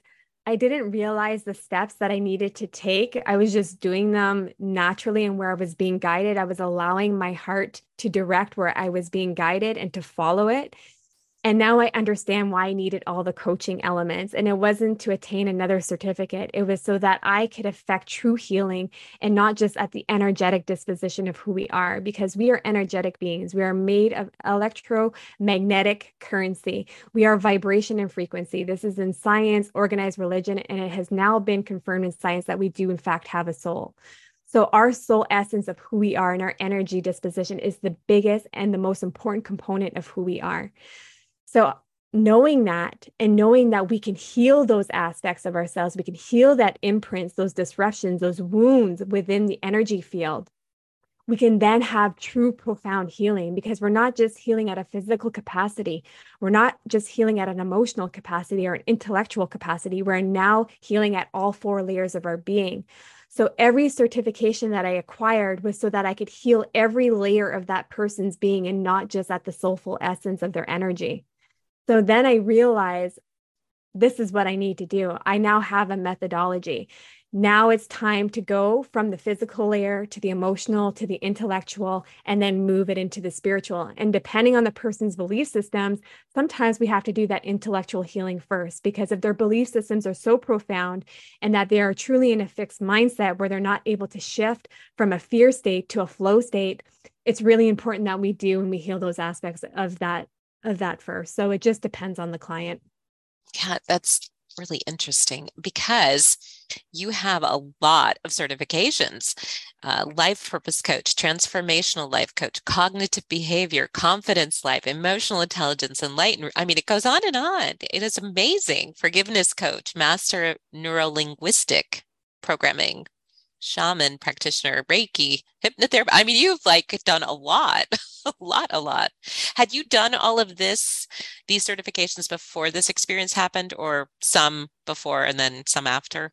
I didn't realize the steps that I needed to take. I was just doing them naturally, and where I was being guided, I was allowing my heart to direct where I was being guided and to follow it. And now I understand why I needed all the coaching elements. And it wasn't to attain another certificate. It was so that I could affect true healing and not just at the energetic disposition of who we are, because we are energetic beings. We are made of electromagnetic currency. We are vibration and frequency. This is in science, organized religion, and it has now been confirmed in science that we do in fact have a soul. So our soul essence of who we are and our energy disposition is the biggest and the most important component of who we are. So knowing that, and knowing that we can heal those aspects of ourselves, we can heal that imprints, those disruptions, those wounds within the energy field, we can then have true profound healing, because we're not just healing at a physical capacity. We're not just healing at an emotional capacity or an intellectual capacity. We're now healing at all four layers of our being. So every certification that I acquired was so that I could heal every layer of that person's being and not just at the soulful essence of their energy. So then I realized this is what I need to do. I now have a methodology. Now it's time to go from the physical layer to the emotional, to the intellectual, and then move it into the spiritual. And depending on the person's belief systems, sometimes we have to do that intellectual healing first, because if their belief systems are so profound and that they are truly in a fixed mindset where they're not able to shift from a fear state to a flow state, it's really important that we do and we heal those aspects of that first. So it just depends on the client. Yeah, that's really interesting, because you have a lot of certifications, life purpose coach, transformational life coach, cognitive behavior, confidence life, emotional intelligence, enlightenment. I mean, it goes on and on. It is amazing. Forgiveness coach, master neurolinguistic programming, shaman practitioner, Reiki, hypnotherapy. I mean, you've like done a lot, a lot. Had you done all of these certifications before this experience happened, or some before and then some after?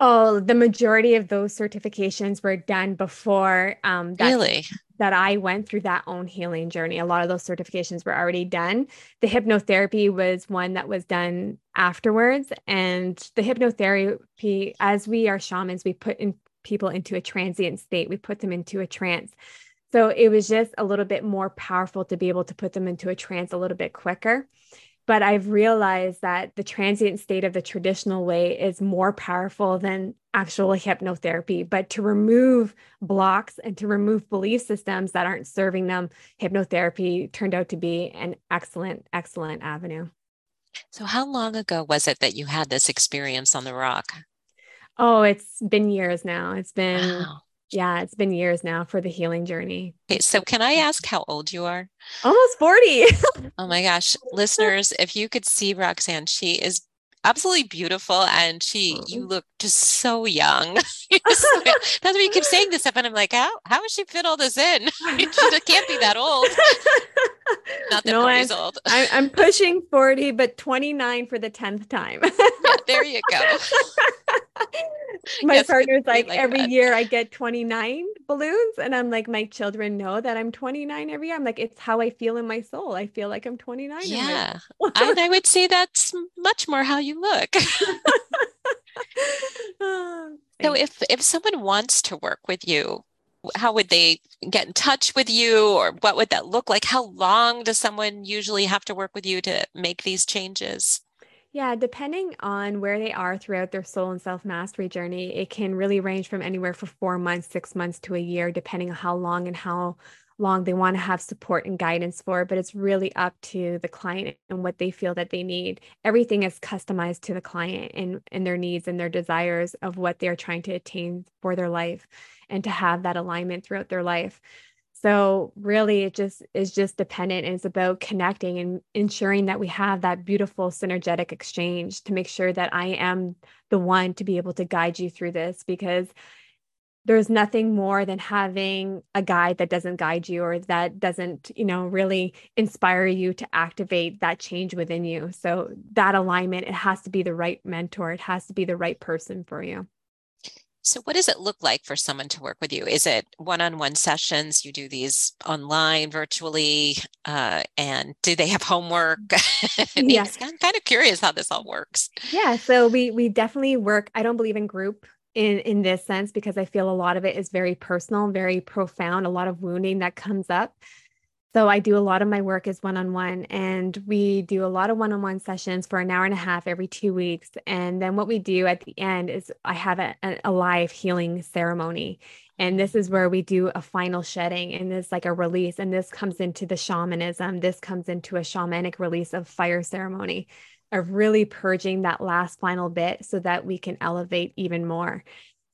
Oh, the majority of those certifications were done before that I went through that own healing journey. A lot of those certifications were already done. The hypnotherapy was one that was done afterwards. And the hypnotherapy, as we are shamans, we put in people into a transient state. We put them into a trance. So it was just a little bit more powerful to be able to put them into a trance a little bit quicker. But I've realized that the transient state of the traditional way is more powerful than actual hypnotherapy. But to remove blocks and to remove belief systems that aren't serving them, hypnotherapy turned out to be an excellent, excellent avenue. So how long ago was it that you had this experience on the rock? Oh, it's been years now. It's been years now for the healing journey. Okay, so can I ask how old you are? Almost 40. Oh my gosh. Listeners, if you could see Roxanne, she is absolutely beautiful. And you look just so young. That's why you keep saying this stuff. And I'm like, how does she fit all this in? She can't be that old. Not that 40 is old. I'm pushing 40, but 29 for the 10th time. Yeah, there you go. My partner's like every year I get 29 balloons, and I'm like, my children know that I'm 29 every year. I'm like, it's how I feel in my soul. I feel like I'm 29. Yeah. And I would say that's much more how you look. So if someone wants to work with you, how would they get in touch with you, or what would that look like? How long does someone usually have to work with you to make these changes? Yeah, depending on where they are throughout their soul and self-mastery journey, it can really range from anywhere from 4 months, 6 months to a year, depending on how long they want to have support and guidance for. But it's really up to the client and what they feel that they need. Everything is customized to the client and their needs and their desires of what they're trying to attain for their life and to have that alignment throughout their life. So really, it just is just dependent, and it's about connecting and ensuring that we have that beautiful synergetic exchange to make sure that I am the one to be able to guide you through this, because there's nothing more than having a guide that doesn't guide you or that doesn't, really inspire you to activate that change within you. So that alignment, it has to be the right mentor. It has to be the right person for you. So what does it look like for someone to work with you? Is it one-on-one sessions? You do these online virtually, and do they have homework? Yes. I'm kind of curious how this all works. Yeah. So we definitely work. I don't believe in group in this sense, because I feel a lot of it is very personal, very profound, a lot of wounding that comes up. So I do a lot of my work is one-on-one, and we do a lot of one-on-one sessions for an hour and a half every 2 weeks. And then what we do at the end is I have a live healing ceremony. And this is where we do a final shedding, and this like a release. And this comes into the shamanism. This comes into a shamanic release of fire ceremony, of really purging that last final bit so that we can elevate even more.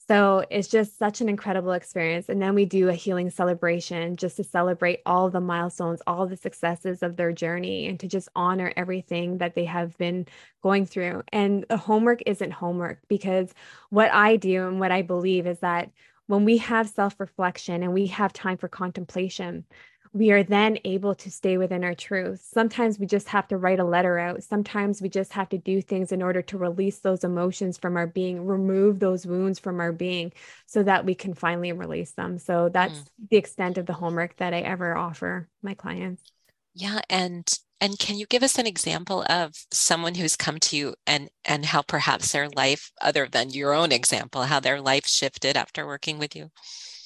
So it's just such an incredible experience. And then we do a healing celebration just to celebrate all the milestones, all the successes of their journey, and to just honor everything that they have been going through. And the homework isn't homework, because what I do and what I believe is that when we have self-reflection and we have time for contemplation, we are then able to stay within our truth. Sometimes we just have to write a letter out. Sometimes we just have to do things in order to release those emotions from our being, remove those wounds from our being so that we can finally release them. So that's the extent of the homework that I ever offer my clients. Yeah. And can you give us an example of someone who's come to you and how perhaps their life, other than your own example, how their life shifted after working with you?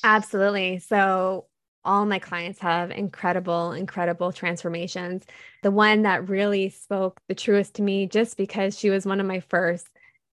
Absolutely. So all my clients have incredible, incredible transformations. The one that really spoke the truest to me, just because she was one of my first,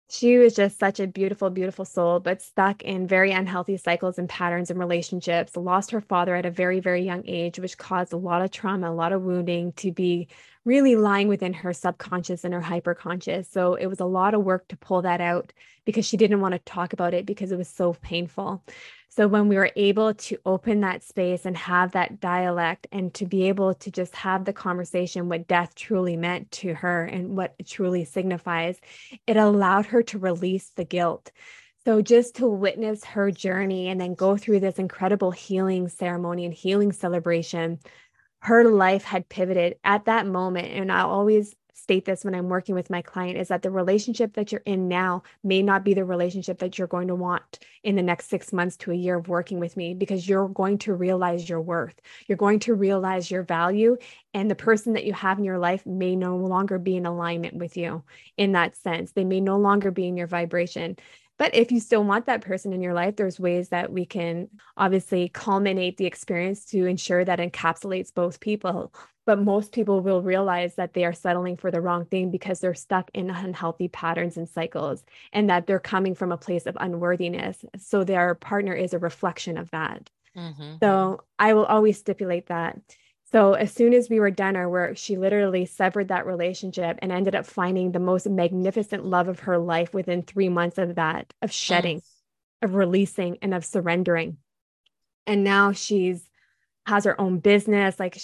she was just such a beautiful, beautiful soul, but stuck in very unhealthy cycles and patterns and relationships, lost her father at a very, very young age, which caused a lot of trauma, a lot of wounding to be really lying within her subconscious and her hyperconscious. So it was a lot of work to pull that out, because she didn't want to talk about it because it was so painful. So when we were able to open that space and have that dialect and to be able to just have the conversation, what death truly meant to her and what it truly signifies, it allowed her to release the guilt. So just to witness her journey and then go through this incredible healing ceremony and healing celebration, her life had pivoted at that moment. And I always state this when I'm working with my client, is that the relationship that you're in now may not be the relationship that you're going to want in the next 6 months to a year of working with me, because you're going to realize your worth. You're going to realize your value, and the person that you have in your life may no longer be in alignment with you in that sense. They may no longer be in your vibration. But if you still want that person in your life, there's ways that we can obviously culminate the experience to ensure that encapsulates both people. But most people will realize that they are settling for the wrong thing because they're stuck in unhealthy patterns and cycles, and that they're coming from a place of unworthiness. So their partner is a reflection of that. Mm-hmm. So I will always stipulate that. So as soon as we were done our work, she literally severed that relationship and ended up finding the most magnificent love of her life within 3 months of that, of shedding, of releasing, and of surrendering. And now has her own business. Like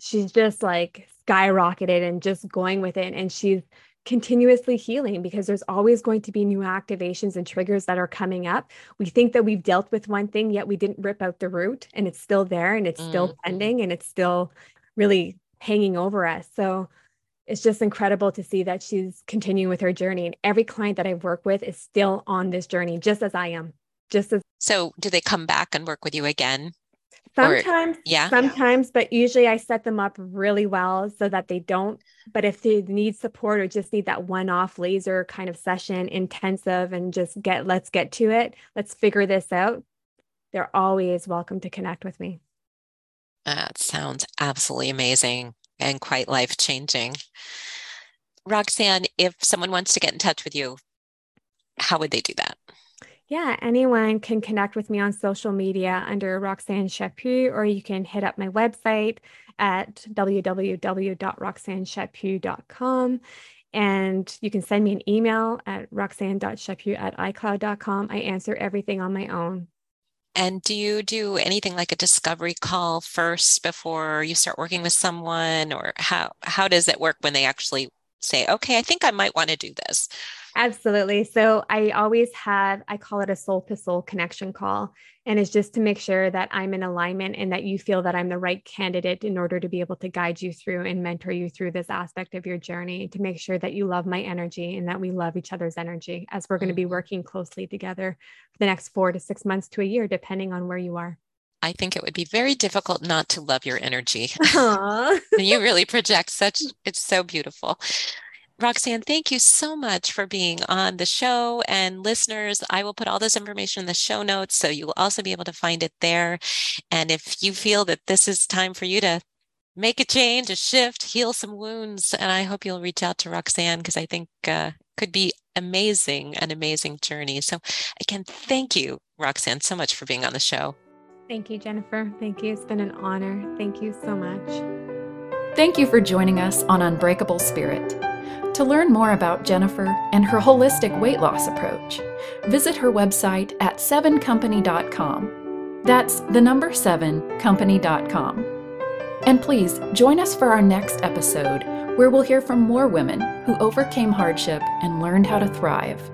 she's just like skyrocketed and just going with it. And she's continuously healing, because there's always going to be new activations and triggers that are coming up. We think that we've dealt with one thing, yet we didn't rip out the root, and it's still there, and it's still pending, and it's still really hanging over us. So it's just incredible to see that she's continuing with her journey. And every client that I work with is still on this journey, just as I am. So do they come back and work with you again? Sometimes, but usually I set them up really well so that they don't. But if they need support or just need that one-off laser kind of session, intensive, and just let's get to it, let's figure this out, they're always welcome to connect with me. That sounds absolutely amazing and quite life-changing. Roxanne, if someone wants to get in touch with you, how would they do that? Yeah, anyone can connect with me on social media under Roxanne Chaput, or you can hit up my website at www.roxannechaput.com. And you can send me an email at roxanne.chaput@icloud.com. I answer everything on my own. And do you do anything like a discovery call first before you start working with someone? Or how does it work when they actually say, okay, I think I might want to do this? Absolutely. So I always have, I call it a soul to soul connection call. And it's just to make sure that I'm in alignment and that you feel that I'm the right candidate in order to be able to guide you through and mentor you through this aspect of your journey, to make sure that you love my energy and that we love each other's energy, as we're going to be working closely together for the next 4 to 6 months to a year, depending on where you are. I think it would be very difficult not to love your energy. You really project it's so beautiful. Roxanne, thank you so much for being on the show. And listeners, I will put all this information in the show notes, so you will also be able to find it there. And if you feel that this is time for you to make a change, a shift, heal some wounds. And I hope you'll reach out to Roxanne, because I think could be amazing, an amazing journey. So again, thank you, Roxanne, so much for being on the show. Thank you, Jennifer. Thank you. It's been an honor. Thank you so much. Thank you for joining us on Unbreakable Spirit. To learn more about Jennifer and her holistic weight loss approach, visit her website at 7company.com. That's the number 7company.com. And please join us for our next episode, where we'll hear from more women who overcame hardship and learned how to thrive.